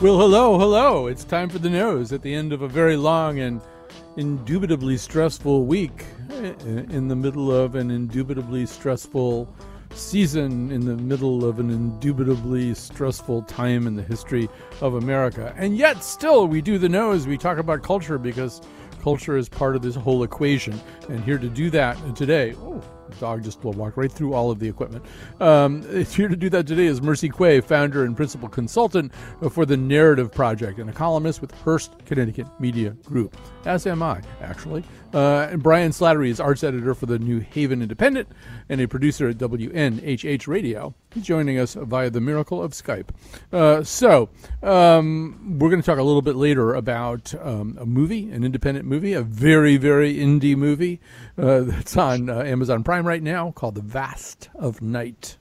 Well, hello. It's time for the news at the end of a very long and indubitably stressful week, in the middle of an indubitably stressful season, in the middle of an indubitably stressful time in the history of America. And yet still we do the news. We talk about culture because culture is part of this whole equation. And here to do that today, the dog just walked right through all of the equipment. Here to do that today is Mercy Quay, founder and principal consultant for the Narrative Project, and a columnist with Hearst Connecticut Media Group, as am I, actually. And Brian Slattery is arts editor for the New Haven Independent and a producer at WNHH Radio. He's joining us via the miracle of Skype. We're going to talk a little bit later about a movie, an independent movie, a very, very indie movie that's on Amazon Prime right now, called The Vast of Night,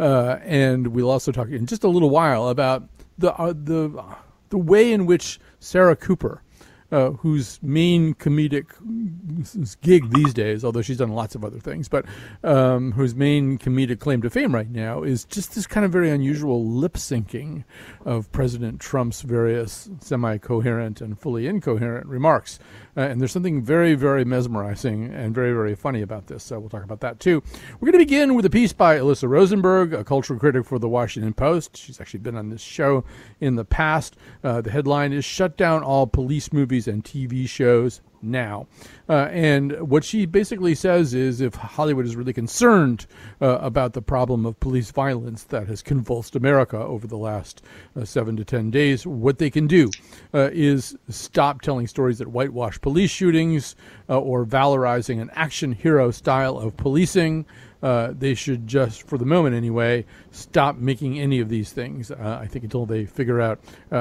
and we'll also talk in just a little while about the way in which Sarah Cooper, whose main comedic gig these days, although she's done lots of other things, but whose main comedic claim to fame right now is just this kind of very unusual lip syncing of President Trump's various semi-coherent and fully incoherent remarks. And there's something very, very mesmerizing and very, very funny about this. So we'll talk about that, too. We're going to begin with a piece by Alyssa Rosenberg, a cultural critic for The Washington Post. She's actually been on this show in the past. The headline is "Shut Down All Police Movies and TV Shows Now." And what she basically says is, if Hollywood is really concerned about the problem of police violence that has convulsed America over the last 7 to 10 days, what they can do is stop telling stories that whitewash police shootings or valorizing an action hero style of policing. They should just, for the moment anyway, stop making any of these things, I think, until they figure out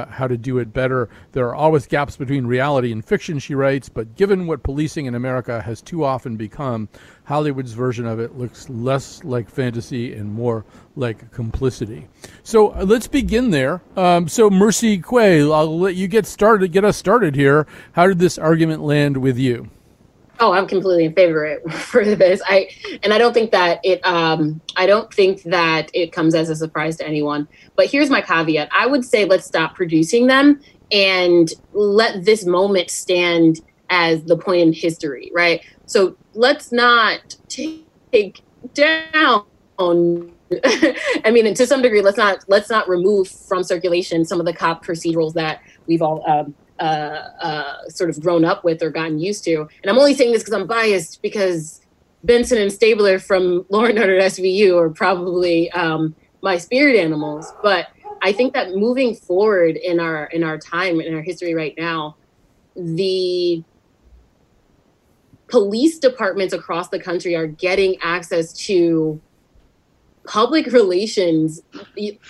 how to do it better. There are always gaps between reality and fiction, she writes, but given what policing in America has too often become, Hollywood's version of it looks less like fantasy and more like complicity. So let's begin there. So Mercy Quay, I'll let you get us started here. How did this argument land with you? Oh, I'm completely in favor for this. I don't think that it comes as a surprise to anyone. But here's my caveat. I would say let's stop producing them and let this moment stand as the point in history, right? So let's not take down. I mean, to some degree, let's not remove from circulation some of the cop procedurals that we've all sort of grown up with or gotten used to. And I'm only saying this because I'm biased, because Benson and Stabler from Law & Order SVU are probably my spirit animals. But I think that moving forward in our time, in our history right now, the police departments across the country are getting access to public relations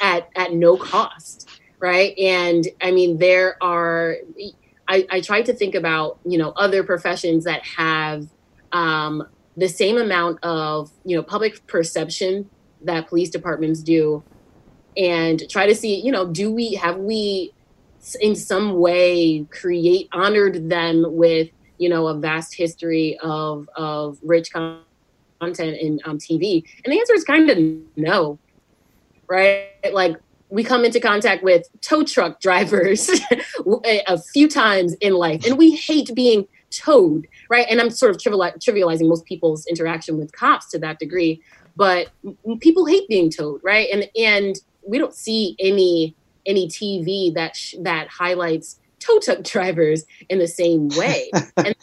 at no cost. Right. And I mean, I try to think about, other professions that have the same amount of, public perception that police departments do, and try to see, have we in some way honored them with, a vast history of rich content in TV? And the answer is kind of no. Right. Like, we come into contact with tow truck drivers a few times in life, and we hate being towed, right? And I'm sort of trivializing most people's interaction with cops to that degree, but people hate being towed, right? And we don't see any TV that highlights tow truck drivers in the same way. And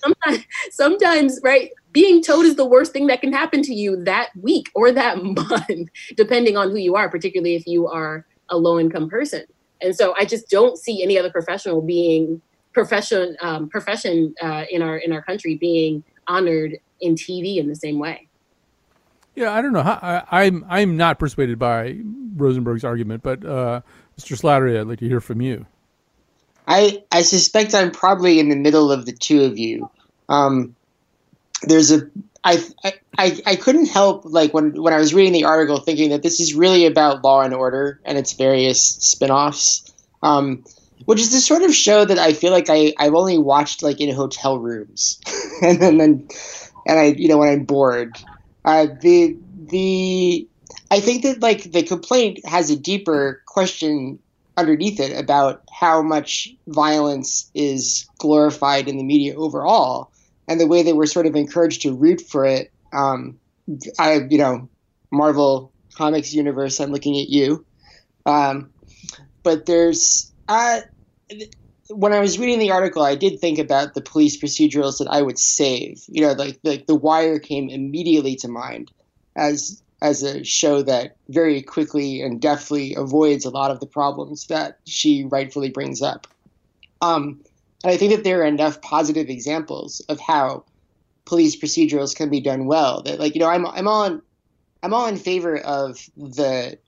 sometimes, right, being towed is the worst thing that can happen to you that week or that month, depending on who you are, particularly if you are a low-income person. And so I just don't see any other profession in our country being honored in TV in the same way. Yeah, I don't know. I'm not persuaded by Rosenberg's argument, but Mr. Slattery, I'd like to hear from you. I suspect I'm probably in the middle of the two of you. I couldn't help, like, when I was reading the article, thinking that this is really about Law and Order and its various spin-offs, which is the sort of show that I feel like I've only watched, like, in hotel rooms, and then when I'm bored. I think that, like, the complaint has a deeper question underneath it about how much violence is glorified in the media overall, and the way that we're sort of encouraged to root for it. Marvel Comics universe, I'm looking at you. But there's, when I was reading the article, I did think about the police procedurals that I would save. You know, like The Wire came immediately to mind as a show that very quickly and deftly avoids a lot of the problems that she rightfully brings up. And I think that there are enough positive examples of how police procedurals can be done well that, like, you know, I'm all in favor of the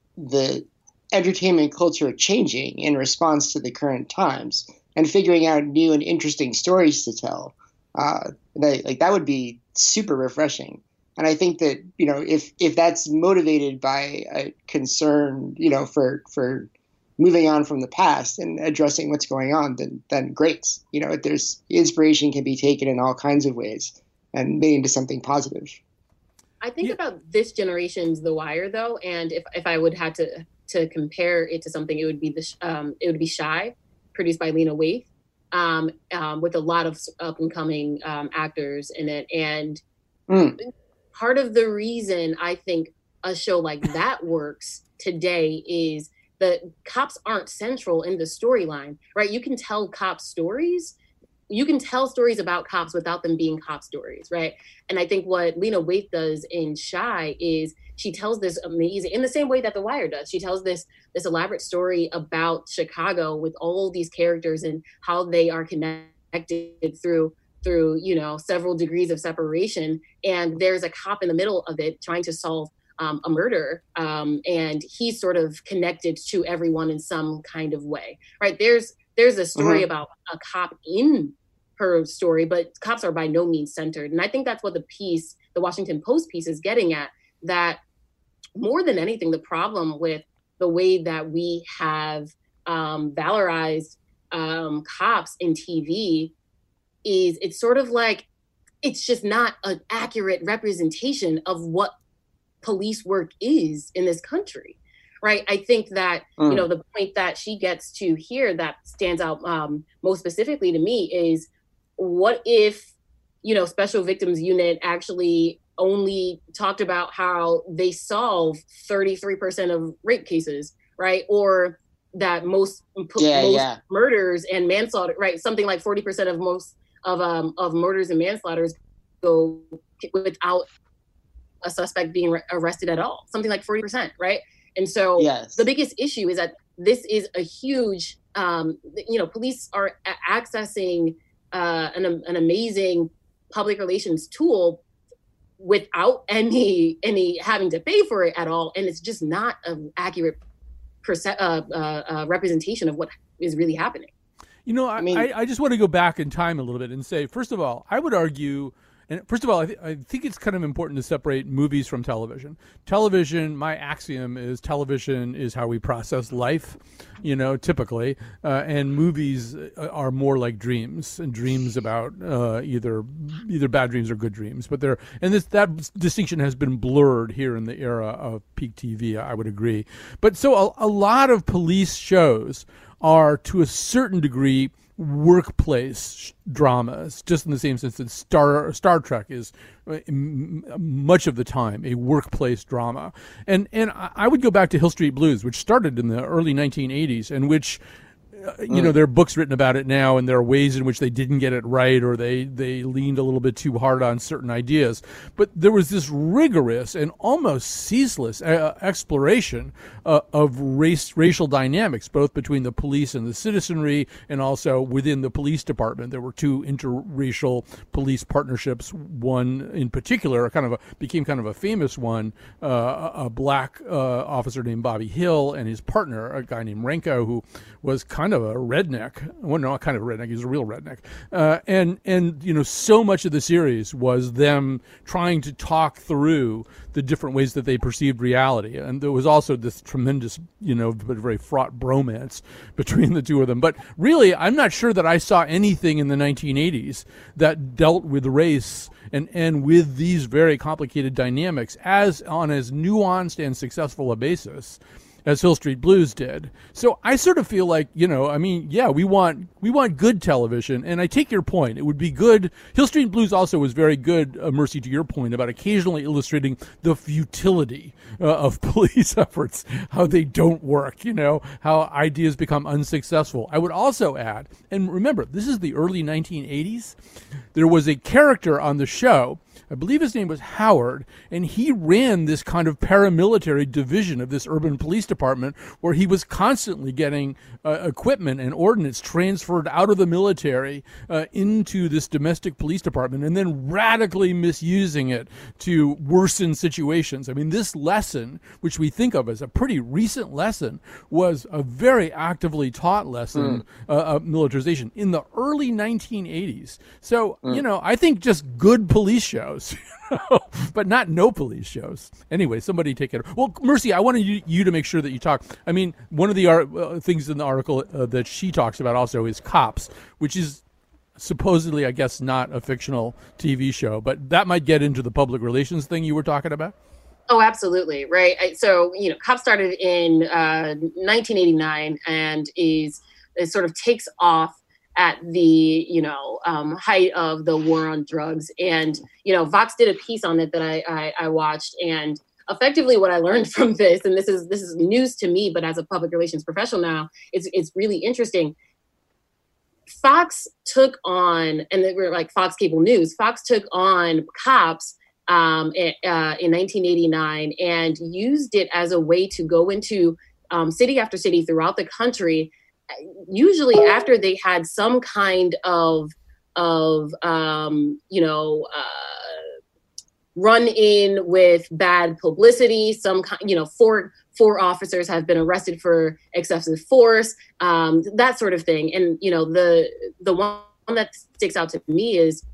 entertainment culture changing in response to the current times and figuring out new and interesting stories to tell. That would be super refreshing. And I think that, you know, if that's motivated by a concern, you know, for moving on from the past and addressing what's going on, then great. You know, there's inspiration can be taken in all kinds of ways and made into something positive. I think about this generation's The Wire, though, and if I would have to compare it to something, it would be Shy, produced by Lena Waithe, with a lot of up and coming actors in it, and part of the reason I think a show like that works today is the cops aren't central in the storyline, right? You can tell cop stories. You can tell stories about cops without them being cop stories, right? And I think what Lena Waithe does in Shy is she tells this amazing, in the same way that The Wire does, she tells this elaborate story about Chicago with all these characters and how they are connected through, you know, several degrees of separation. And there's a cop in the middle of it trying to solve a murder, and he's sort of connected to everyone in some kind of way, right? There's a story about a cop in her story, but cops are by no means centered. And I think that's what the Washington Post piece is getting at, that more than anything, the problem with the way that we have valorized cops in TV is it's sort of like, it's just not an accurate representation of what police work is in this country, right? I think that, you know, the point that she gets to here that stands out most specifically to me is, what if, you know, Special Victims Unit actually only talked about how they solve 33% of rape cases, right? Or that most murders and manslaughter, right? Something like 40% of most of murders and manslaughters go without a suspect being arrested at all, something like 40%, right? And so the biggest issue is that this is a huge, you know, police are accessing an amazing public relations tool without any having to pay for it at all. And it's just not an accurate representation of what is really happening. You know, I just want to go back in time a little bit and say, first of all, I would argue, and first of all, I think it's kind of important to separate movies from television. Television, my axiom is television is how we process life, you know, typically. And movies are more like dreams, and dreams about either bad dreams or good dreams. But that distinction has been blurred here in the era of peak TV, I would agree. But so a lot of police shows are, to a certain degree, workplace dramas, just in the same sense that Star Trek is much of the time a workplace drama. And I would go back to Hill Street Blues, which started in the early 1980s, and which, you know, there are books written about it now, and there are ways in which they didn't get it right, or they leaned a little bit too hard on certain ideas. But there was this rigorous and almost ceaseless exploration of racial dynamics, both between the police and the citizenry, and also within the police department. There were two interracial police partnerships. One in particular became kind of a famous one, a black officer named Bobby Hill and his partner, a guy named Renko, who was kind kind of a redneck. Well, not kind of a redneck. He's a real redneck. And you know, so much of the series was them trying to talk through the different ways that they perceived reality. And there was also this tremendous, you know, but very fraught bromance between the two of them. But really, I'm not sure that I saw anything in the 1980s that dealt with race and with these very complicated dynamics as on as nuanced and successful a basis as Hill Street Blues did. So I sort of feel like, you know, I mean, yeah, we want good television, and I take your point. It would be good. Hill Street Blues also was very good, Mercy, to your point, about occasionally illustrating the futility of police efforts, how they don't work, you know, how ideas become unsuccessful. I would also add, and remember, this is the early 1980s, there was a character on the show, I believe his name was Howard, and he ran this kind of paramilitary division of this urban police department where he was constantly getting equipment and ordnance transferred out of the military into this domestic police department and then radically misusing it to worsen situations. I mean, this lesson, which we think of as a pretty recent lesson, was a very actively taught lesson of militarization in the early 1980s. So, you know, I think just good police shows, you know, but not no police shows. Anyway, somebody take it. Well, Mercy, I wanted you to make sure that you talk. I mean, one of the things in the article that she talks about also is Cops, which is supposedly, I guess, not a fictional TV show, but that might get into the public relations thing you were talking about. Oh, absolutely. Right. So, you know, Cops started in 1989 and it sort of takes off at the, you know, height of the war on drugs. And, you know, Vox did a piece on it that I watched. And effectively what I learned from this, and this is news to me, but as a public relations professional now, it's really interesting. Fox took on, and they were like Fox Cable News, Fox took on Cops in 1989 and used it as a way to go into city after city throughout the country, usually after they had some kind of run in with bad publicity, some kind, you know, four officers have been arrested for excessive force, that sort of thing. And, you know, the one that sticks out to me is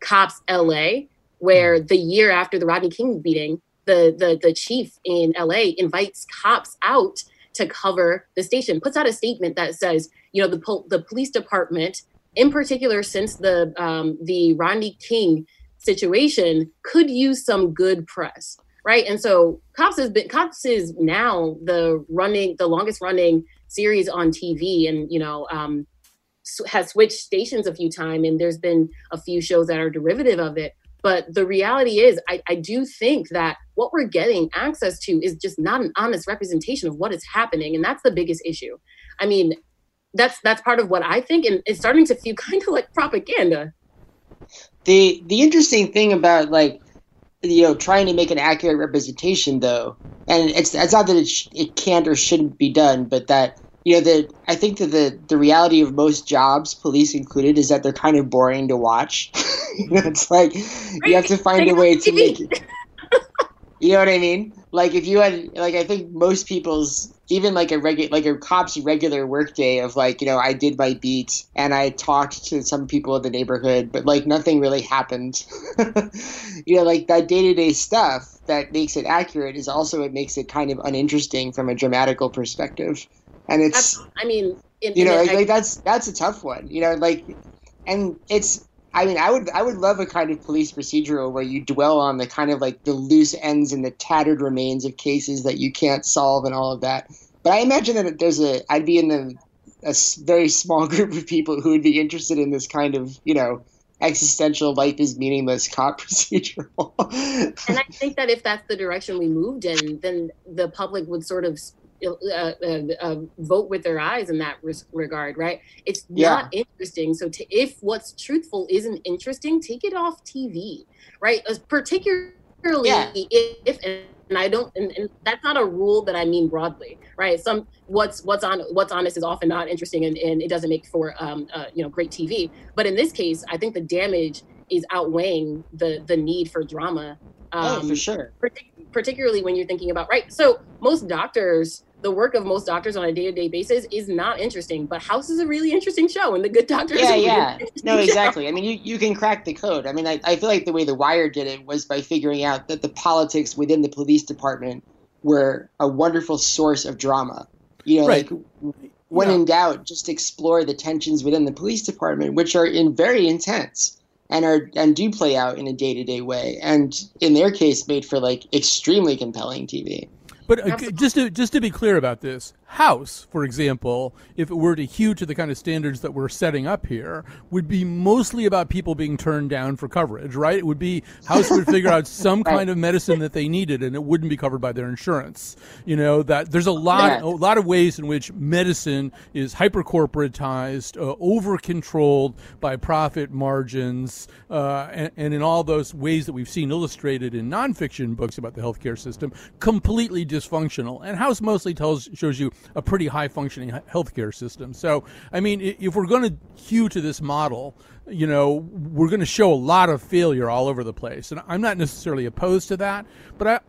Cops LA, where the year after the Rodney King beating, the chief in LA invites cops out to cover the station, puts out a statement that says, you know, the police department, in particular, since the Rodney King situation, could use some good press, right? And so Cops is now the longest running series on TV, and, you know, has switched stations a few times, and there's been a few shows that are derivative of it. But the reality is, I do think that what we're getting access to is just not an honest representation of what is happening. And that's the biggest issue. I mean, that's part of what I think. And it's starting to feel kind of like propaganda. The interesting thing about, like, you know, trying to make an accurate representation, though, and it's not that it can't or shouldn't be done, but that, you know, I think that the reality of most jobs, police included, is that they're kind of boring to watch. You know, it's like you have to find a way to make it. You know what I mean? Like, if you had, like, I think most people's, even like a cop's regular workday of, like, you know, I did my beat and I talked to some people in the neighborhood, but, like, nothing really happened. You know, like, that day-to-day stuff that makes it accurate is also what makes it kind of uninteresting from a dramatical perspective. And it's, I mean, you know, like that's a tough one, you know, like, and it's, I mean, I would love a kind of police procedural where you dwell on the kind of, like, the loose ends and the tattered remains of cases that you can't solve and all of that. But I imagine that I'd be in a very small group of people who would be interested in this kind of, you know, existential life is meaningless cop procedural. And I think that if that's the direction we moved in, then the public would sort of vote with their eyes in that regard, right? It's not interesting. So if what's truthful isn't interesting, take it off TV, right? Particularly if that's not a rule that I mean broadly, right? Some what's honest is often not interesting, and it doesn't make for you know, great TV. But in this case, I think the damage is outweighing the need for drama. For sure. Particularly when you're thinking about, right? So most doctors the work of most doctors on a day-to-day basis is not interesting, but House is a really interesting show, and The Good Doctor is a really interesting show. I mean, you can crack the code. I mean, I feel like the way The Wire did it was by figuring out that the politics within the police department were a wonderful source of drama. You know, in doubt, just explore the tensions within the police department, which are very intense and do play out in a day-to-day way, and in their case made for extremely compelling TV. But just to be clear about this, House, for example, if it were to hew to the kind of standards that we're setting up here, would be mostly about people being turned down for coverage, right? It would be House would figure out some kind of medicine that they needed, and it wouldn't be covered by their insurance. You know, that there's a lot of ways in which medicine is hyper-corporatized, over-controlled by profit margins, and in all those ways that we've seen illustrated in nonfiction books about the healthcare system, completely dysfunctional. And House mostly shows you a pretty high-functioning healthcare system. So, I mean, if we're going to hew to this model, you know, we're going to show a lot of failure all over the place. And I'm not necessarily opposed to that. But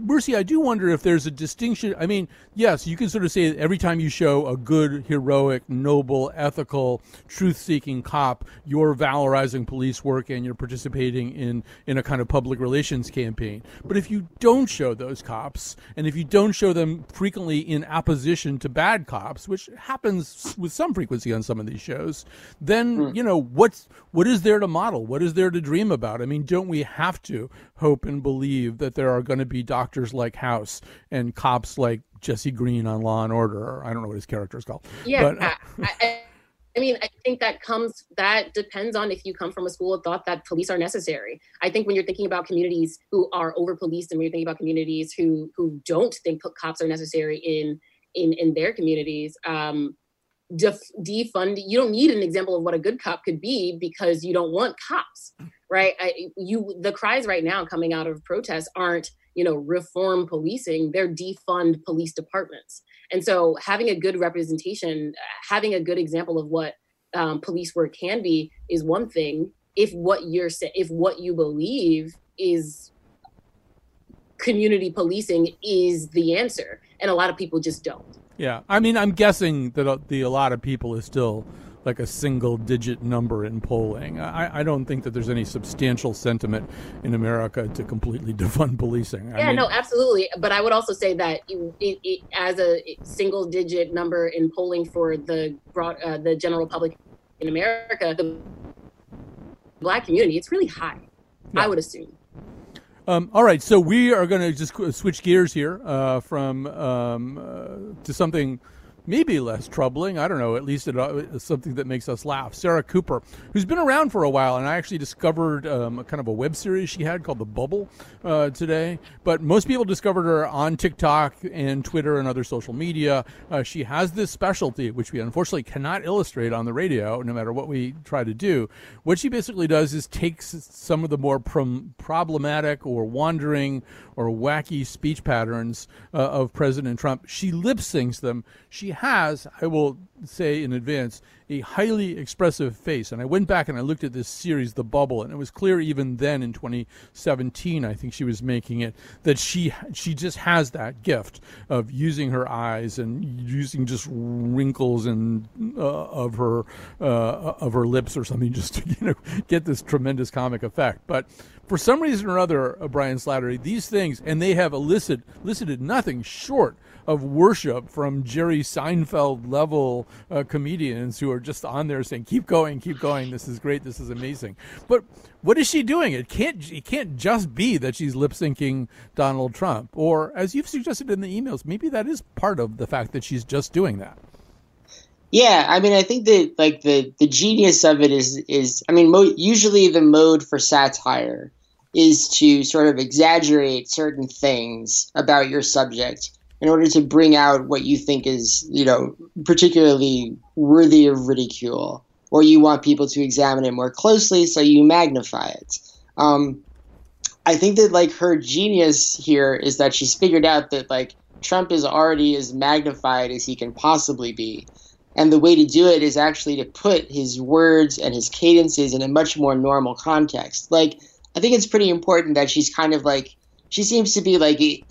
Mercy, I do wonder if there's a distinction. I mean, yes, you can sort of say that every time you show a good, heroic, noble, ethical, truth-seeking cop, you're valorizing police work and you're participating in a kind of public relations campaign. But if you don't show those cops, and if you don't show them frequently in opposition to bad cops, which happens with some frequency on some of these shows, then, you know, what is there to model? What is there to dream about? I mean, don't we have to hope and believe that there are going to be doctors like House and cops like Jesse Green on Law and Order, or I don't know what his character is called. Yeah, but, I mean, I think that depends on if you come from a school of thought that police are necessary. I think when you're thinking about communities who are over-policed, and when you're thinking about communities who don't think cops are necessary in their communities, defund. You don't need an example of what a good cop could be because you don't want cops, right? The cries right now coming out of protests aren't, you know, reform policing. They're defund police departments. And so having a good representation, having a good example of what police work can be is one thing. If what you believe is community policing is the answer, and a lot of people just don't. Yeah, I mean, I'm guessing that a lot of people is still like a single-digit number in polling. I don't think that there's any substantial sentiment in America to completely defund policing. Yeah, no, absolutely. But I would also say that it as a single-digit number in polling for the broad, the general public in America, the Black community, it's really high. Yeah. I would assume. All right, so we are going to just switch gears here to something maybe less troubling. I don't know, at least it's something that makes us laugh. Sarah Cooper, who's been around for a while, and I actually discovered a kind of a web series she had called The Bubble today. But most people discovered her on TikTok and Twitter and other social media. She has this specialty, which we unfortunately cannot illustrate on the radio, no matter what we try to do. What she basically does is takes some of the more problematic or wandering or wacky speech patterns of President Trump. She lip-syncs them. She has, I will say in advance, a highly expressive face. And I went back and I looked at this series, The Bubble, and it was clear even then in 2017, I think she was making it, that she just has that gift of using her eyes and using just wrinkles and of her lips or something just to, you know, get this tremendous comic effect. But for some reason or other, Brian Slattery, these things, and they have elicited nothing short of worship from Jerry Seinfeld level comedians who are just on there saying, keep going, this is great, this is amazing. But what is she doing? It can't just be that she's lip-syncing Donald Trump, or as you've suggested in the emails, maybe that is part of the fact that she's just doing that. Yeah, I mean, I think that the genius of it is I mean, usually the mode for satire is to sort of exaggerate certain things about your subject in order to bring out what you think is, you know, particularly worthy of ridicule, or you want people to examine it more closely, so you magnify it. I think that, her genius here is that she's figured out that, Trump is already as magnified as he can possibly be. And the way to do it is actually to put his words and his cadences in a much more normal context. I think it's pretty important that she's kind of she seems to be,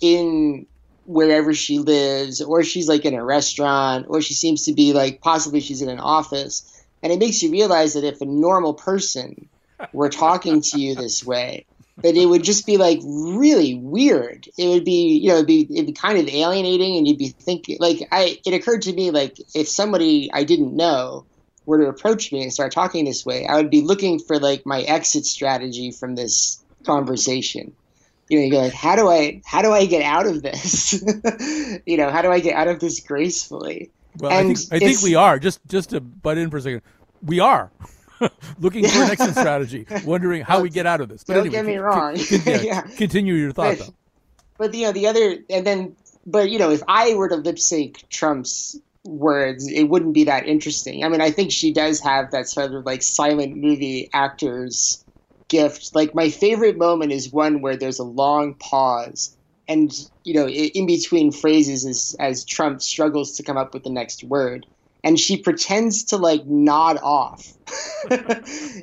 in wherever she lives, or she's like in a restaurant, or she seems to be like possibly she's in an office. And it makes you realize that if a normal person were talking to you this way, that it would just be like really weird. It would be, you know, it'd be kind of alienating, and you'd be thinking like, it occurred to me, like if somebody I didn't know were to approach me and start talking this way, I would be looking for like my exit strategy from this conversation. You know, you go like, how do I get out of this? You know, how do I get out of this gracefully? Well, and I think we are just to butt in for a second. We are looking for an exit strategy, wondering how we get out of this. But don't get me wrong. Continue your thought, though. But you know, if I were to lip sync Trump's words, it wouldn't be that interesting. I mean, I think she does have that sort of like silent movie actors gift. Like my favorite moment is one where there's a long pause, and you know, in between phrases as Trump struggles to come up with the next word, and she pretends to like nod off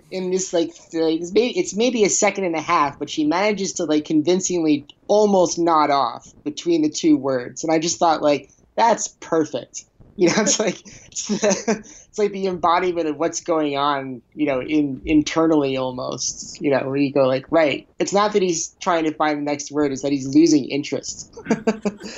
in this like it's maybe a second and a half, but she manages to like convincingly almost nod off between the two words, and I just thought like that's perfect. You know, it's like the embodiment of what's going on, you know, internally almost, you know, where you go like, right. It's not that he's trying to find the next word, it's that he's losing interest.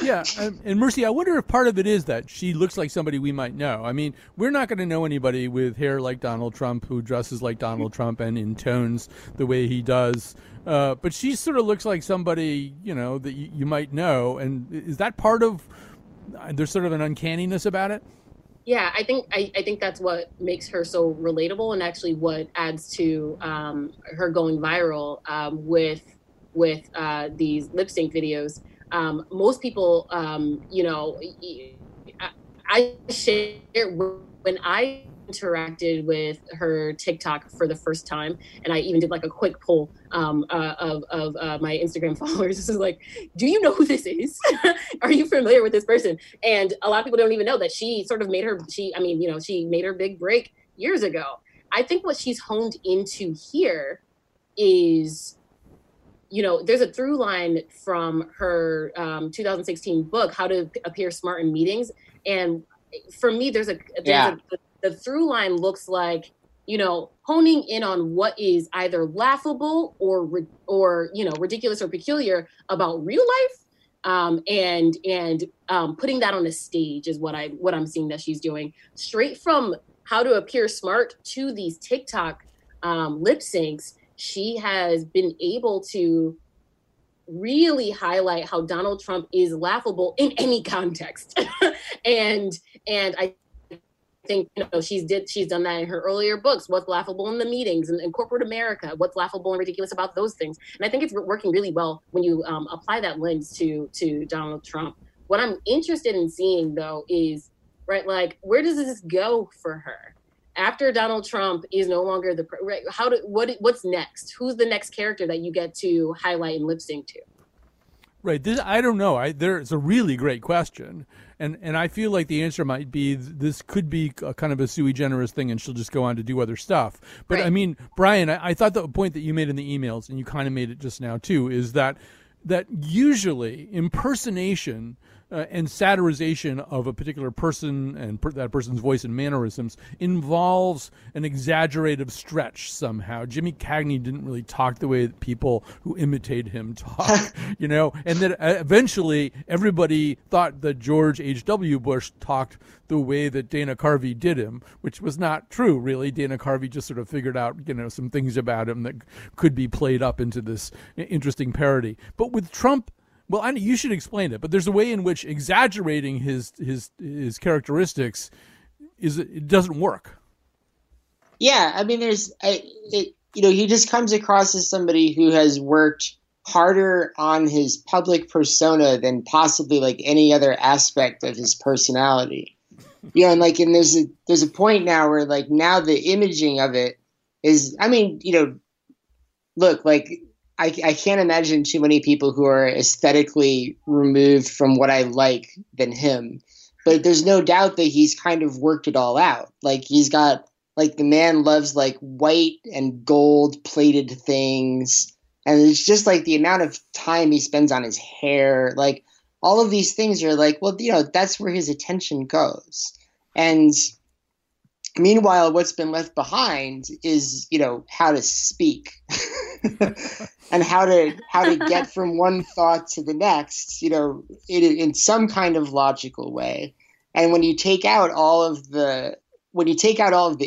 Yeah. And Mercy, I wonder if part of it is that she looks like somebody we might know. I mean, we're not going to know anybody with hair like Donald Trump, who dresses like Donald Trump and intones the way he does. But she sort of looks like somebody, you know, that you might know. And is that part of... there's sort of an uncanniness about it? Yeah, I think that's what makes her so relatable, and actually what adds to her going viral with these lip sync videos. Most people, you know, I share when I interacted with her TikTok for the first time, and I even did like a quick poll of my Instagram followers. This is like, do you know who this is? Are you familiar with this person? And a lot of people don't even know that she sort of made her big break years ago. I think what she's honed into here is, you know, there's a through line from her 2016 book, How to Appear Smart in Meetings, and for me, the through line looks like, you know, honing in on what is either laughable or you know, ridiculous or peculiar about real life, and putting that on a stage is what I'm seeing that she's doing. Straight from How to Appear Smart to these TikTok lip syncs, she has been able to really highlight how Donald Trump is laughable in any context, and I think you know she's done that in her earlier books. What's laughable in the meetings and in corporate America? What's laughable and ridiculous about those things? And I think it's working really well when you apply that lens to Donald Trump. What I'm interested in seeing though is, right, like where does this go for her after Donald Trump is no longer the right? What's next? Who's the next character that you get to highlight and lip sync to? Right. This, I don't know. There's a really great question. And I feel like the answer might be this could be a kind of a sui generis thing, and she'll just go on to do other stuff. But right. I mean, Brian, I thought the point that you made in the emails, and you kind of made it just now too, is that usually impersonation and satirization of a particular person and that person's voice and mannerisms involves an exaggerated stretch somehow. Jimmy Cagney didn't really talk the way that people who imitate him talk, you know, and then eventually everybody thought that George H.W. Bush talked the way that Dana Carvey did him, which was not true, really. Dana Carvey just sort of figured out, you know, some things about him that could be played up into this interesting parody. But with Trump, well, you should explain it, but there's a way in which exaggerating his characteristics it doesn't work. Yeah, I mean, he just comes across as somebody who has worked harder on his public persona than possibly like any other aspect of his personality. You know, and like, and there's a point now where like now the imaging of it is, I mean, you know, look, like. I can't imagine too many people who are aesthetically removed from what I like than him. But there's no doubt that he's kind of worked it all out. Like he's got like the man loves like white and gold plated things. And it's just like the amount of time he spends on his hair. Like all of these things, you're like, well, you know, that's where his attention goes. And meanwhile, what's been left behind is, you know, how to speak and how to get from one thought to the next, you know, in some kind of logical way. And when you take out all of the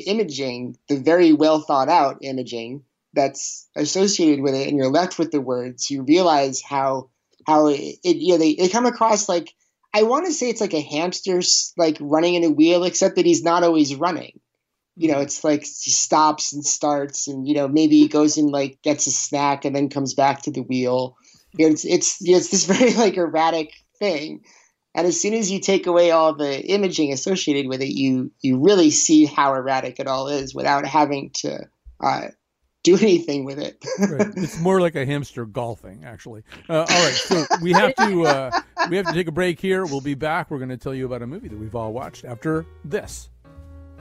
imaging, the very well thought out imaging that's associated with it, and you're left with the words, you realize how it you know, they come across like, I want to say it's like a hamster, like running in a wheel, except that he's not always running. You know, it's like he stops and starts, and you know, maybe he goes and like gets a snack and then comes back to the wheel. You know, it's this very like erratic thing. And as soon as you take away all the imaging associated with it, you really see how erratic it all is without having to do anything with it. Right. It's more like a hamster golfing, actually. All right, so we have to take a break here. We'll be back. We're going to tell you about a movie that we've all watched after this.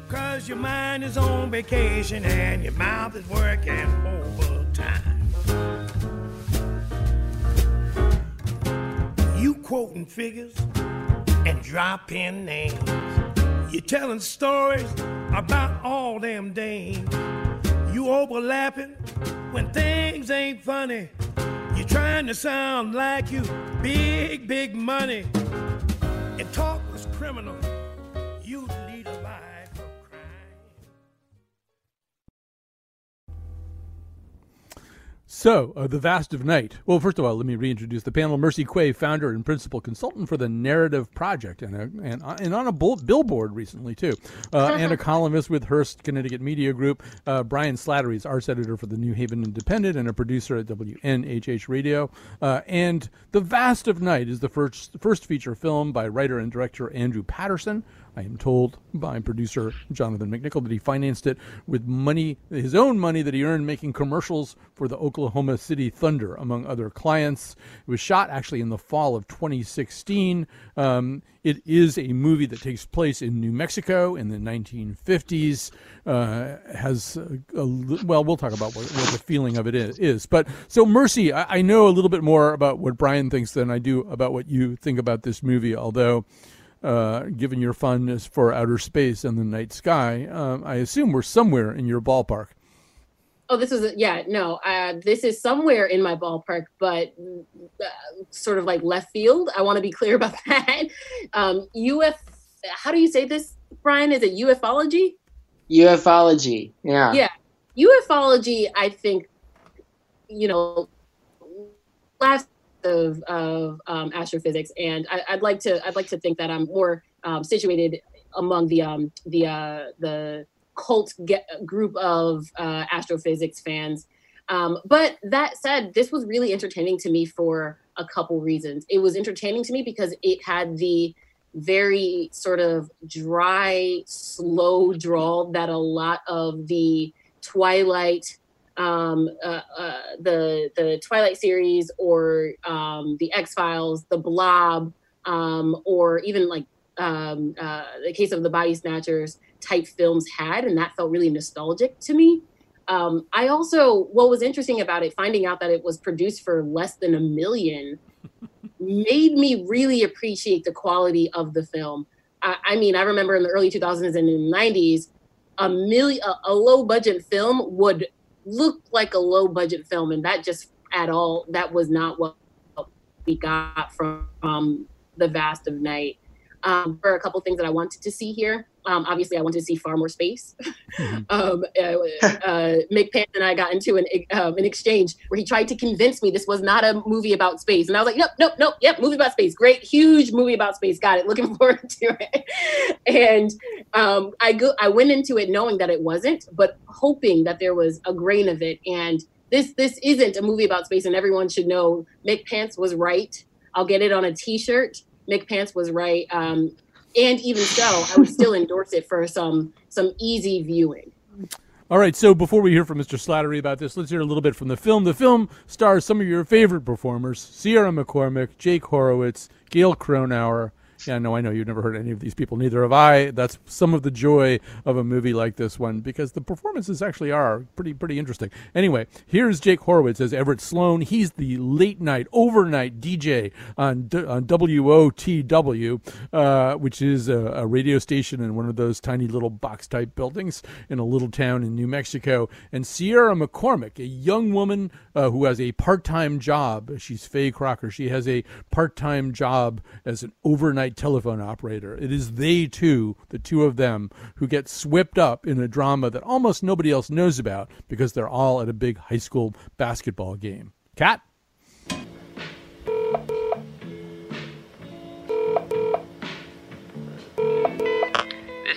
Because your mind is on vacation and your mouth is working overtime. You quoting figures and drop in names. You telling stories about all them dames. You overlapping when things ain't funny. You trying to sound like you big, big money. And talk was criminal. You lead a life of crime. So, The Vast of Night. Well, first of all, let me reintroduce the panel. Mercy Quay, founder and principal consultant for the Narrative Project, and on a billboard recently, too, and a columnist with Hearst Connecticut Media Group. Brian Slattery is arts editor for the New Haven Independent and a producer at WNHH Radio. And The Vast of Night is the first feature film by writer and director Andrew Patterson. I am told by producer Jonathan McNichol that he financed it with money, his own money that he earned making commercials for the Oklahoma City Thunder, among other clients. It was shot actually in the fall of 2016. It is a movie that takes place in New Mexico in the 1950s. Well, we'll talk about what the feeling of it is. But so, Mercy, I know a little bit more about what Brian thinks than I do about what you think about this movie, although... given your fondness for outer space and the night sky, I assume we're somewhere in your ballpark. Oh, this is somewhere in my ballpark, but sort of like left field. I want to be clear about that. How do you say this, Brian? Is it ufology? Ufology, yeah. Yeah, ufology, I think, you know, last of astrophysics, and I'd like to think that I'm more situated among the cult group of astrophysics fans. But that said, this was really entertaining to me for a couple reasons. It was entertaining to me because it had the very sort of dry, slow drawl that a lot of the Twilight. The Twilight series, or the X-Files, the Blob, or even like the case of the Body Snatchers type films had, and that felt really nostalgic to me. I also, what was interesting about it, finding out that it was produced for less than $1 million, made me really appreciate the quality of the film. I remember in the early 2000s and in the 90s, a low budget film would looked like a low budget film, and that was not what we got from The Vast of Night. For a couple things that I wanted to see here, obviously I wanted to see far more space. Mm-hmm. Mick Pantz and I got into an exchange where he tried to convince me this was not a movie about space, and I was like, nope, yep, movie about space, great, huge movie about space, got it, looking forward to it. And I went into it knowing that it wasn't, but hoping that there was a grain of it. And this isn't a movie about space, and everyone should know Mick Pantz was right. I'll get it on a t-shirt. Mick Pantz was right, and even so, I would still endorse it for some easy viewing. All right, so before we hear from Mr. Slattery about this, let's hear a little bit from the film. The film stars some of your favorite performers, Sierra McCormick, Jake Horowitz, Gail Cronauer, Yeah, no, I know you've never heard any of these people. Neither have I. That's some of the joy of a movie like this one, because the performances actually are pretty interesting. Anyway, here's Jake Horowitz as Everett Sloan. He's the late-night, overnight DJ on WOTW, which is a radio station in one of those tiny little box-type buildings in a little town in New Mexico. And Sierra McCormick, a young woman who has a part-time job. She's Faye Crocker. She has a part-time job as an overnight telephone operator. It is they two, the two of them, who get swept up in a drama that almost nobody else knows about because they're all at a big high school basketball game. Kat? This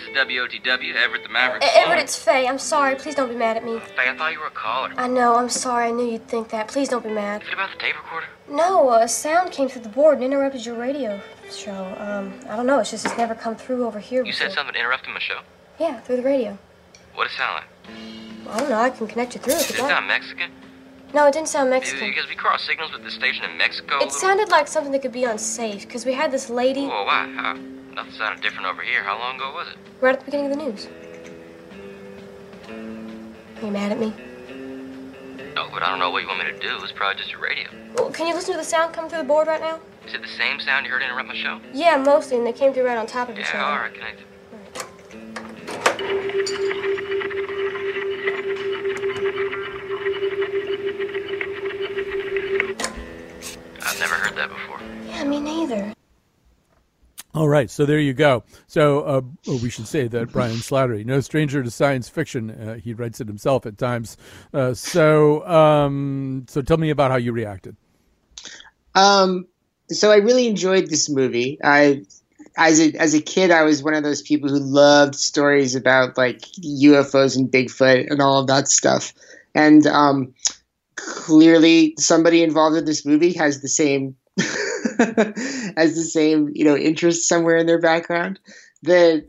is WOTW, Everett the Maverick. Everett, it's Faye. I'm sorry. Please don't be mad at me. Faye, I thought you were a caller. I know. I'm sorry. I knew you'd think that. Please don't be mad. Is it about the tape recorder? No. A sound came through the board and interrupted your radio show. I don't know. It's just it's never come through over here before. You said something interrupting my show? Yeah, through the radio. What does it sound like? I don't know. I can connect you through it. Did it sound Mexican? No, it didn't sound Mexican. Because we crossed signals with the station in Mexico. It sounded like something that could be unsafe, because we had this lady... Well, why? How? Nothing sounded different over here. How long ago was it? Right at the beginning of the news. Are you mad at me? No, but I don't know what you want me to do. It's probably just your radio. Well, can you listen to the sound coming through the board right now? Is it the same sound you heard interrupt my show? Yeah, mostly, and they came through right on top of each other. Yeah, all right, connected. Right. I've never heard that before. Yeah, me neither. All right, so there you go. So we should say that Brian Slattery, no stranger to science fiction, he writes it himself at times. So tell me about how you reacted. So I really enjoyed this movie. As a kid, I was one of those people who loved stories about like UFOs and Bigfoot and all of that stuff. And clearly, somebody involved in this movie has the same interest somewhere in their background. But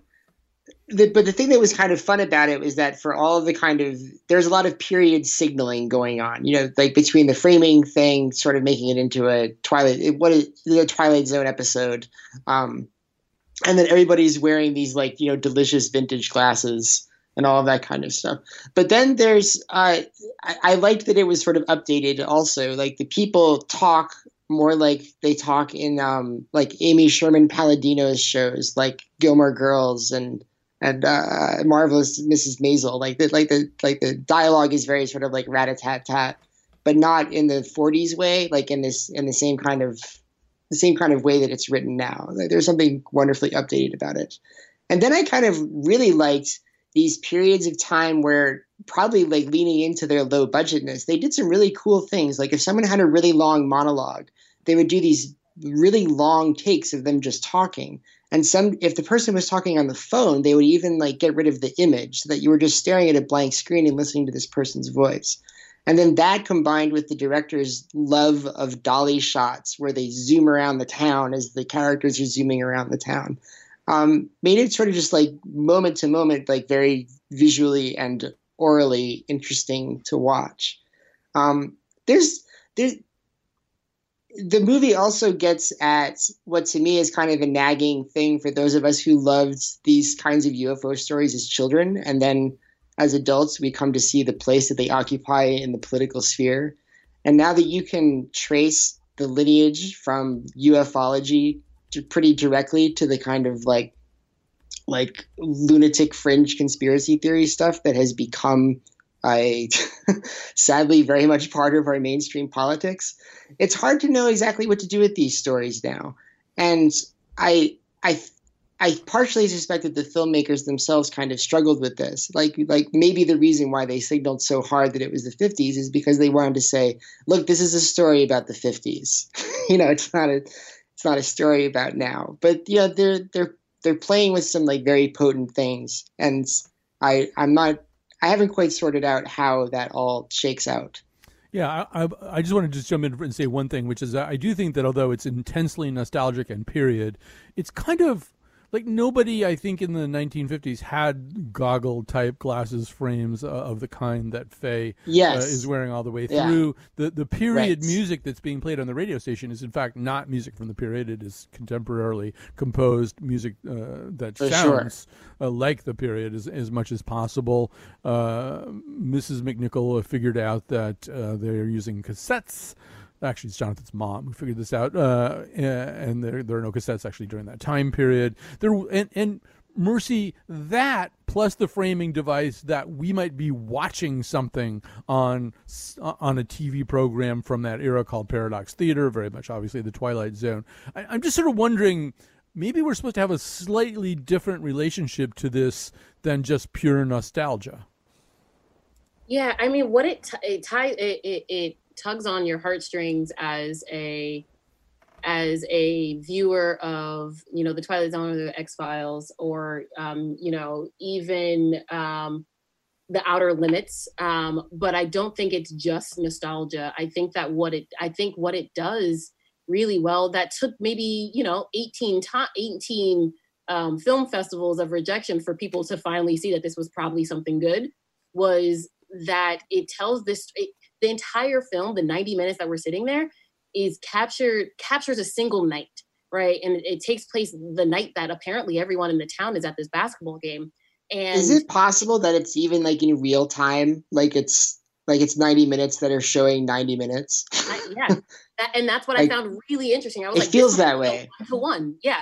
the thing that was kind of fun about it was that for all of the there's a lot of period signaling going on, like between the framing thing, sort of making it into the Twilight Zone episode. And then everybody's wearing these delicious vintage glasses and all of that kind of stuff. But then there's, I liked that it was sort of updated also, like the people talk more like they talk in like Amy Sherman Palladino's shows, like Gilmore Girls and Marvelous Mrs. Maisel. The dialogue is very sort of like rat-a-tat-tat, but not in the 40s way, like in the same kind of way that it's written now. Like, there's something wonderfully updated about it. And then I kind of really liked these periods of time where, probably like leaning into their low budgetness, they did some really cool things. Like if someone had a really long monologue, they would do these really long takes of them just talking. And if the person was talking on the phone, they would even like get rid of the image so that you were just staring at a blank screen and listening to this person's voice. And then that combined with the director's love of dolly shots where they zoom around the town as the characters are zooming around the town, made it sort of just like moment to moment, like very visually and orally interesting to watch. The movie also gets at what to me is kind of a nagging thing for those of us who loved these kinds of UFO stories as children. And then as adults, we come to see the place that they occupy in the political sphere. And now that you can trace the lineage from ufology pretty directly to the kind of like lunatic fringe conspiracy theory stuff that has become sadly very much part of our mainstream politics, it's hard to know exactly what to do with these stories now. And I partially suspect that the filmmakers themselves kind of struggled with this. Like maybe the reason why they signaled so hard that it was the 50s is because they wanted to say, look, this is a story about the 50s. It's not a story about now. But yeah, they're playing with some like very potent things, and I haven't quite sorted out how that all shakes out. Yeah, I just want to just jump in and say one thing, which is I do think that although it's intensely nostalgic and period, it's kind of Like, nobody, I think, in the 1950s had goggle-type glasses frames of the kind that Faye is wearing all the way through. Yeah. The period music that's being played on the radio station is, in fact, not music from the period. It is contemporarily composed music that sounds like the period as much as possible. Mrs. McNichol figured out that they're using cassettes. Actually, it's Jonathan's mom who figured this out, and there are no cassettes actually during that time period. And Mercy, that plus the framing device that we might be watching something on a TV program from that era called Paradox Theater, very much obviously the Twilight Zone. I'm just sort of wondering, maybe we're supposed to have a slightly different relationship to this than just pure nostalgia. Yeah, I mean, what it ties it tugs on your heartstrings as a viewer of, you know, the Twilight Zone or the X-Files, or you know, even the Outer Limits. But I don't think it's just nostalgia. I think that what it does really well, that took maybe, you know, 18 film festivals of rejection for people to finally see that this was probably something good, was that it tells this. The entire film, the 90 minutes that we're sitting there, is captures a single night, right? And it takes place the night that apparently everyone in the town is at this basketball game. And is it possible that it's even like in real time, like it's 90 minutes that are showing 90 minutes? And that's what I found really interesting. I was feels that way. One-to-one. Yeah,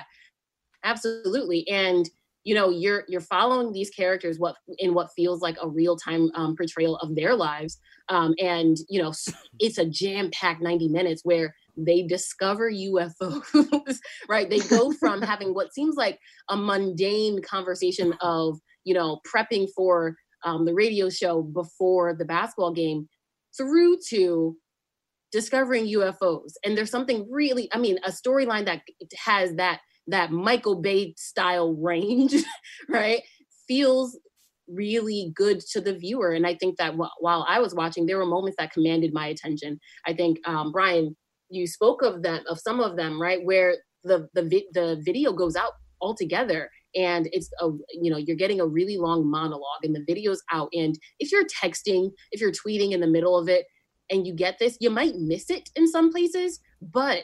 absolutely. And you know, you're following these characters in what feels like a real-time portrayal of their lives. And, you know, it's a jam-packed 90 minutes where they discover UFOs, right? They go from having what seems like a mundane conversation of, you know, prepping for the radio show before the basketball game through to discovering UFOs. And there's something really, I mean, a storyline that has that Michael Bay style range, right, feels really good to the viewer. And I think that while I was watching, there were moments that commanded my attention. I think, Brian, you spoke of them, of some of them, right, where the video goes out altogether, and it's you're getting a really long monologue, and the video's out. And if you're texting, if you're tweeting in the middle of it, and you get this, you might miss it in some places, but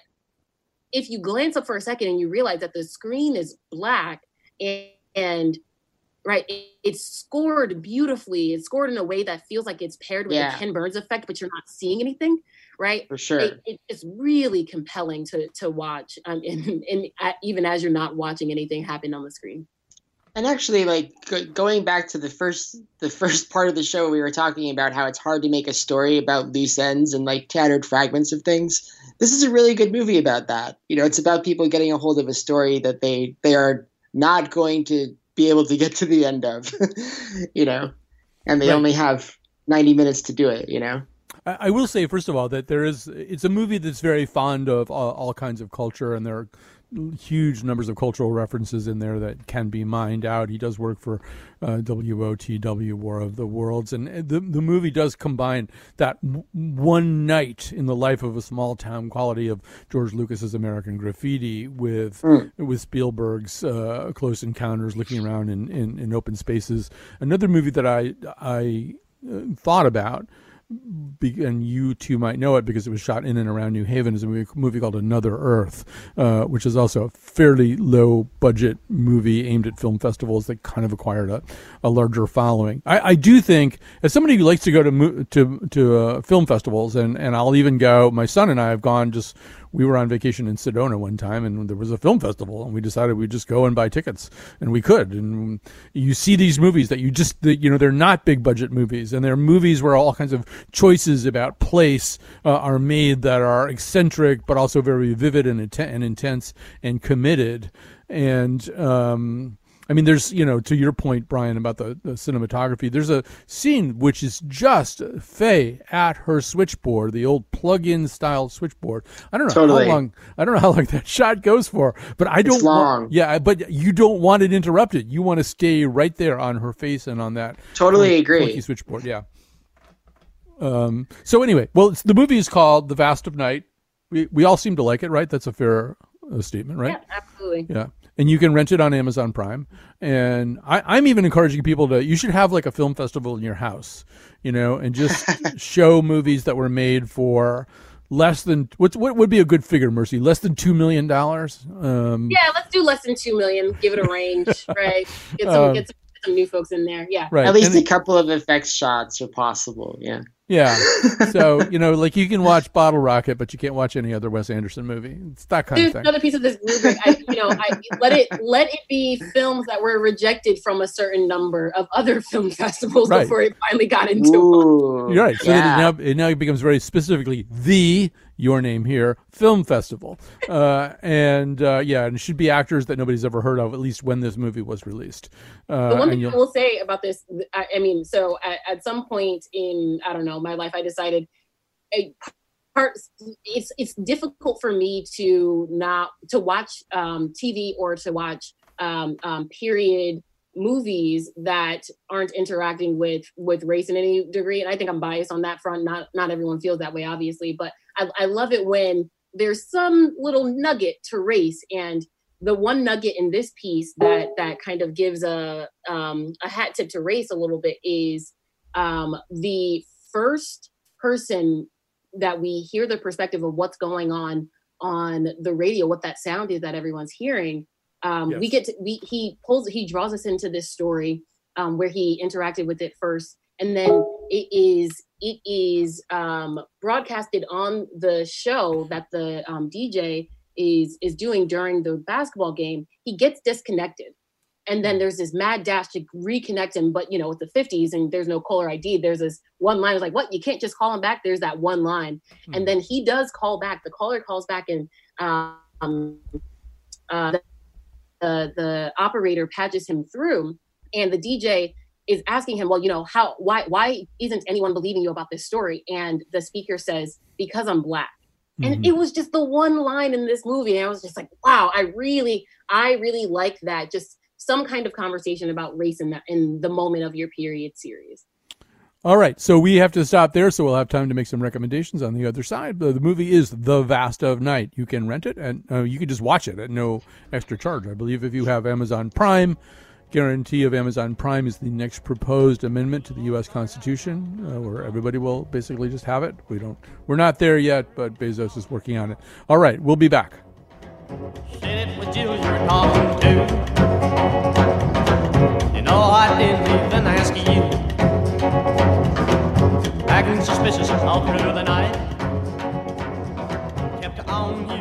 if you glance up for a second and you realize that the screen is black and right, it's scored beautifully. It's scored in a way that feels like it's paired with a Ken Burns effect, but you're not seeing anything, right? For sure. It's really compelling to watch, and even as you're not watching anything happen on the screen. And actually, like, going back to the first part of the show, we were talking about how it's hard to make a story about loose ends and like tattered fragments of things. This is a really good movie about that. You know, it's about people getting a hold of a story that they are not going to be able to get to the end of, you know, and they only have 90 minutes to do it, you know. I will say, first of all, that it's a movie that's very fond of all kinds of culture, and there are huge numbers of cultural references in there that can be mined out. He does work for WOTW, War of the Worlds, and the movie does combine that one night in the life of a small town quality of George Lucas's American Graffiti with Spielberg's Close Encounters, looking around in open spaces. Another movie that I thought about, and you two might know it because it was shot in and around New Haven, is a movie called Another Earth, which is also a fairly low-budget movie aimed at film festivals that kind of acquired a larger following. I do think, as somebody who likes to go to film festivals, and I'll even go, my son and I have gone just... We were on vacation in Sedona one time, and there was a film festival, and we decided we'd just go and buy tickets, and we could. And you see these movies that they're not big budget movies, and they're movies where all kinds of choices about place are made that are eccentric, but also very vivid and intense and committed. And, I mean, there's, you know, to your point, Brian, about the cinematography, there's a scene which is just Faye at her switchboard, the old plug-in style switchboard. I don't know how long that shot goes for, but but you don't want it interrupted. You want to stay right there on her face and on that. Totally agree. Switchboard, yeah. So anyway, well, the movie is called The Vast of Night. We all seem to like it, right? That's a fair statement, right? Yeah, absolutely. Yeah. and you can rent it on Amazon Prime. And I'm even encouraging people to, you should have like a film festival in your house, you know, and just show movies that were made for less than, what would be a good figure, Mercy? Less than $2 million? Yeah, let's do less than $2 million. Give it a range, right? Get some new folks in there, yeah. Right. At least a couple of effects shots are possible, yeah. Yeah, so, you know, like you can watch Bottle Rocket, but you can't watch any other Wes Anderson movie. It's that kind of thing. Another piece of this rubric, let it be films that were rejected from a certain number of other film festivals before it finally got into one. You're right. So it now becomes very specifically the Your Name Here film festival, and it should be actors that nobody's ever heard of, at least when this movie was released. The one thing I will say about this, so at some point in, I don't know, my life, I decided it's difficult for me to watch TV or to watch period movies that aren't interacting with race in any degree, and I think I'm biased on that front. Not everyone feels that way, obviously, but I love it when there's some little nugget to race. And the one nugget in this piece that kind of gives a hat tip to race a little bit is the first person that we hear the perspective of what's going on the radio, what that sound is that everyone's hearing. Yes. He draws us into this story where he interacted with it first. And then it is broadcasted on the show that the DJ is doing during the basketball game. He gets disconnected. And then there's this mad dash to reconnect him. But, you know, with the 50s and there's no caller ID, there's this one line. It's like, what? You can't just call him back. There's that one line. Mm-hmm. And then he does call back. The caller calls back and the operator patches him through. And the DJ is asking him, well, you know, why isn't anyone believing you about this story? And the speaker says, because I'm Black. Mm-hmm. And it was just the one line in this movie. And I was just like, wow, I really like that. Just some kind of conversation about race in the moment of your period series. All right. So we have to stop there. So we'll have time to make some recommendations on the other side. The movie is The Vast of Night. You can rent it and you can just watch it at no extra charge. I believe if you have Amazon Prime, guarantee of Amazon Prime is the next proposed amendment to the U.S. Constitution, where everybody will basically just have it. We're not there yet, but Bezos is working on it. All right, we'll be back. Shit, it was you you're talking to. You know I didn't even ask you. Acting suspicious all through the night. Kept on you.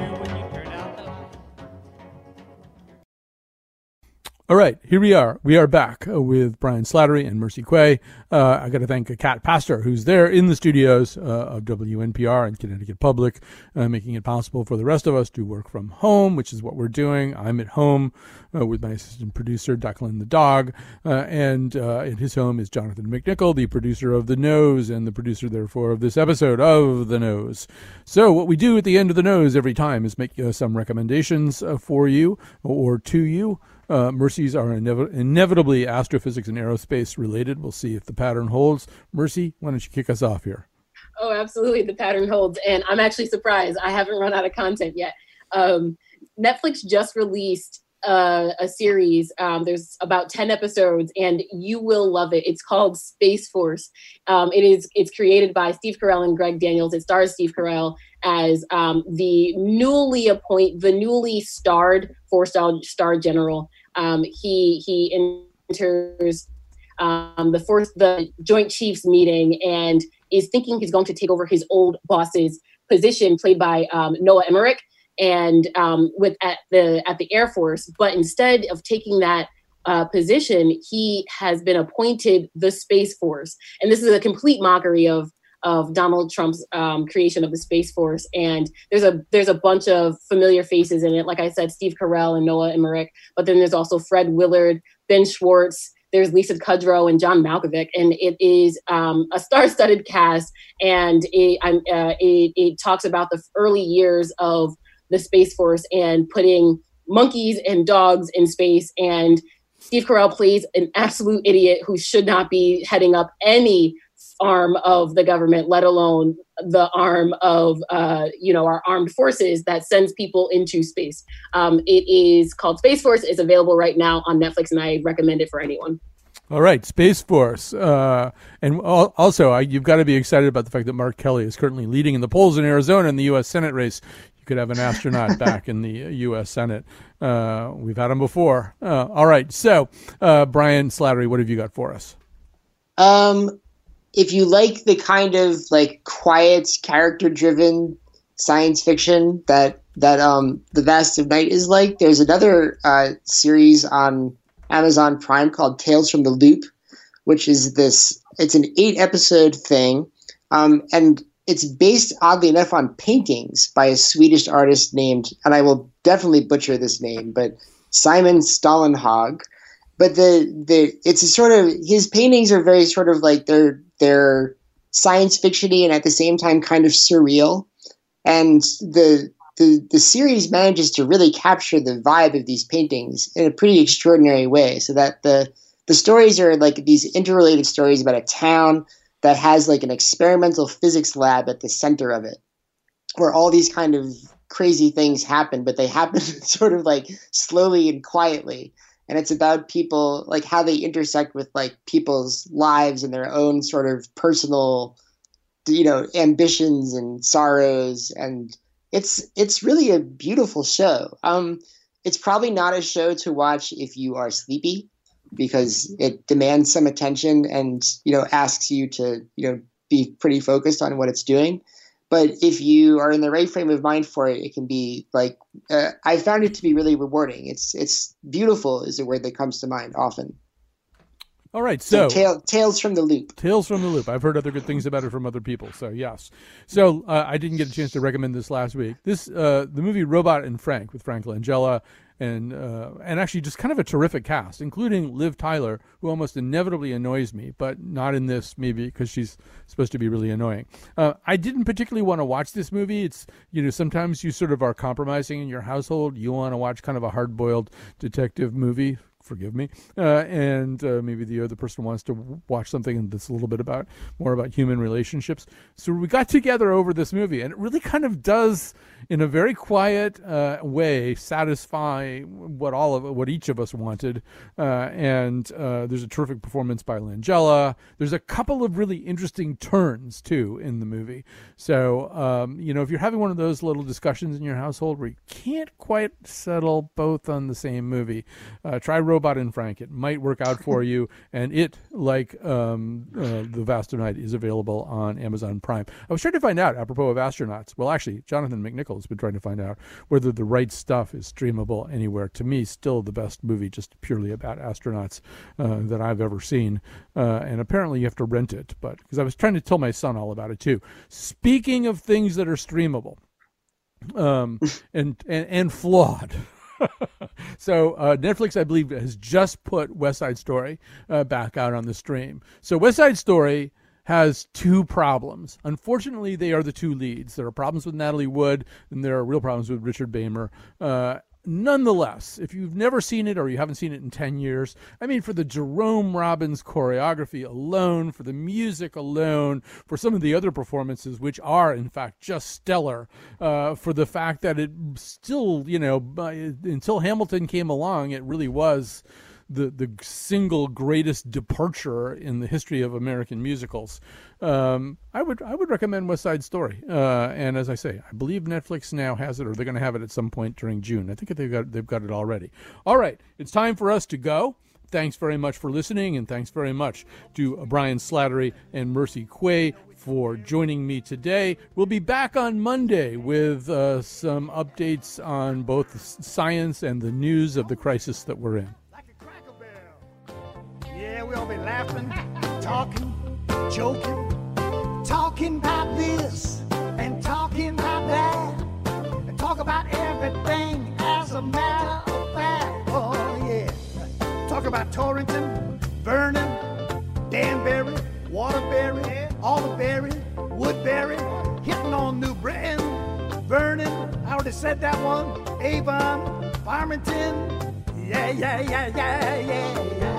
All right, here we are. We are back with Brian Slattery and Mercy Quay. I got to thank Kat Pastor, who's there in the studios of WNPR and Connecticut Public, making it possible for the rest of us to work from home, which is what we're doing. I'm at home with my assistant producer, Declan the dog, and at his home is Jonathan McNichol, the producer of The Nose and the producer, therefore, of this episode of The Nose. So what we do at the end of The Nose every time is make some recommendations for you or to you. Mercies are inevitably astrophysics and aerospace related. We'll see if the pattern holds. Mercy, why don't you kick us off here? Oh, absolutely. The pattern holds. And I'm actually surprised. I haven't run out of content yet. Netflix just released a series. There's about 10 episodes and you will love it. It's called Space Force. It's created by Steve Carell and Greg Daniels. It stars Steve Carell as the newly starred four-star general. He enters the Joint Chiefs meeting and is thinking he's going to take over his old boss's position, played by Noah Emmerich, and at the Air Force. But instead of taking that position, he has been appointed the Space Force. And this is a complete mockery of Donald Trump's creation of the Space Force. And there's a bunch of familiar faces in it. Like I said, Steve Carell and Noah Emmerich, but then there's also Fred Willard, Ben Schwartz, there's Lisa Kudrow and John Malkovich. And it is a star-studded cast. And it talks about the early years of the Space Force and putting monkeys and dogs in space and Steve Carell plays an absolute idiot who should not be heading up any arm of the government, let alone the arm of, our armed forces that sends people into space. It is called Space Force. It's available right now on Netflix, and I recommend it for anyone. All right, Space Force. And also, you've got to be excited about the fact that Mark Kelly is currently leading in the polls in Arizona in the U.S. Senate race. You could have an astronaut back in the U.S. Senate. We've had him before. All right, so Brian Slattery, what have you got for us? If you like the kind of like quiet, character-driven science fiction that The Vast of Night is like, there's another series on Amazon Prime called Tales from the Loop, which is this. It's an 8-episode thing, and it's based, oddly enough, on paintings by a Swedish artist named, and I will definitely butcher this name, but Simon Stalenhag. But it's a sort of, his paintings are very sort of like they're science fiction-y and at the same time kind of surreal. And the series manages to really capture the vibe of these paintings in a pretty extraordinary way, so that the stories are like these interrelated stories about a town that has like an experimental physics lab at the center of it, where all these kind of crazy things happen, but they happen sort of like slowly and quietly. And it's about people, like how they intersect with like people's lives and their own sort of personal, ambitions and sorrows. And it's really a beautiful show. It's probably not a show to watch if you are sleepy, because it demands some attention and, asks you to, be pretty focused on what it's doing. But if you are in the right frame of mind for it, it can be like, I found it to be really rewarding. It's beautiful is the word that comes to mind often. All right, so Tales from the Loop. Tales from the Loop. I've heard other good things about it from other people, so yes. So I didn't get a chance to recommend this last week. This the movie Robot and Frank with Frank Langella and actually just kind of a terrific cast, including Liv Tyler, who almost inevitably annoys me, but not in this, maybe because she's supposed to be really annoying. I didn't particularly want to watch this movie. It's, sometimes you sort of are compromising in your household. You want to watch kind of a hard-boiled detective movie. Forgive me, and maybe the other person wants to watch something that's a little bit more about human relationships. So we got together over this movie, and it really kind of does, in a very quiet way, satisfy what each of us wanted. And there's a terrific performance by Langella. There's a couple of really interesting turns too in the movie. So if you're having one of those little discussions in your household where you can't quite settle both on the same movie, try Robot and Frank. It might work out for you, and it, like The Vast of Night, is available on Amazon Prime. I was trying to find out, apropos of astronauts, well, actually, Jonathan McNichol has been trying to find out whether The Right Stuff is streamable anywhere. To me, still the best movie just purely about astronauts that I've ever seen, and apparently you have to rent it, but because I was trying to tell my son all about it, too. Speaking of things that are streamable and flawed... So Netflix, I believe, has just put West Side Story back out on the stream. So West Side Story has two problems. Unfortunately, they are the two leads. There are problems with Natalie Wood, and there are real problems with Richard Boehmer. Nonetheless, if you've never seen it or you haven't seen it in 10 years, I mean, for the Jerome Robbins choreography alone, for the music alone, for some of the other performances, which are, in fact, just stellar, for the fact that it still, until Hamilton came along, it really was the single greatest departure in the history of American musicals. I would recommend West Side Story. And as I say, I believe Netflix now has it, or they're going to have it at some point during June. I think they've got it already. All right, it's time for us to go. Thanks very much for listening, and thanks very much to Brian Slattery and Mercy Quay for joining me today. We'll be back on Monday with some updates on both science and the news of the crisis that we're in. Yeah, we'll be laughing, talking, joking, talking about this and talking about that, and talk about everything as a matter of fact. Oh, yeah. Talk about Torrington, Vernon, Danbury, Waterbury, Alderbury, Woodbury, hitting on New Britain, Vernon, I already said that one, Avon, Farmington. yeah, yeah, yeah, yeah, yeah, yeah.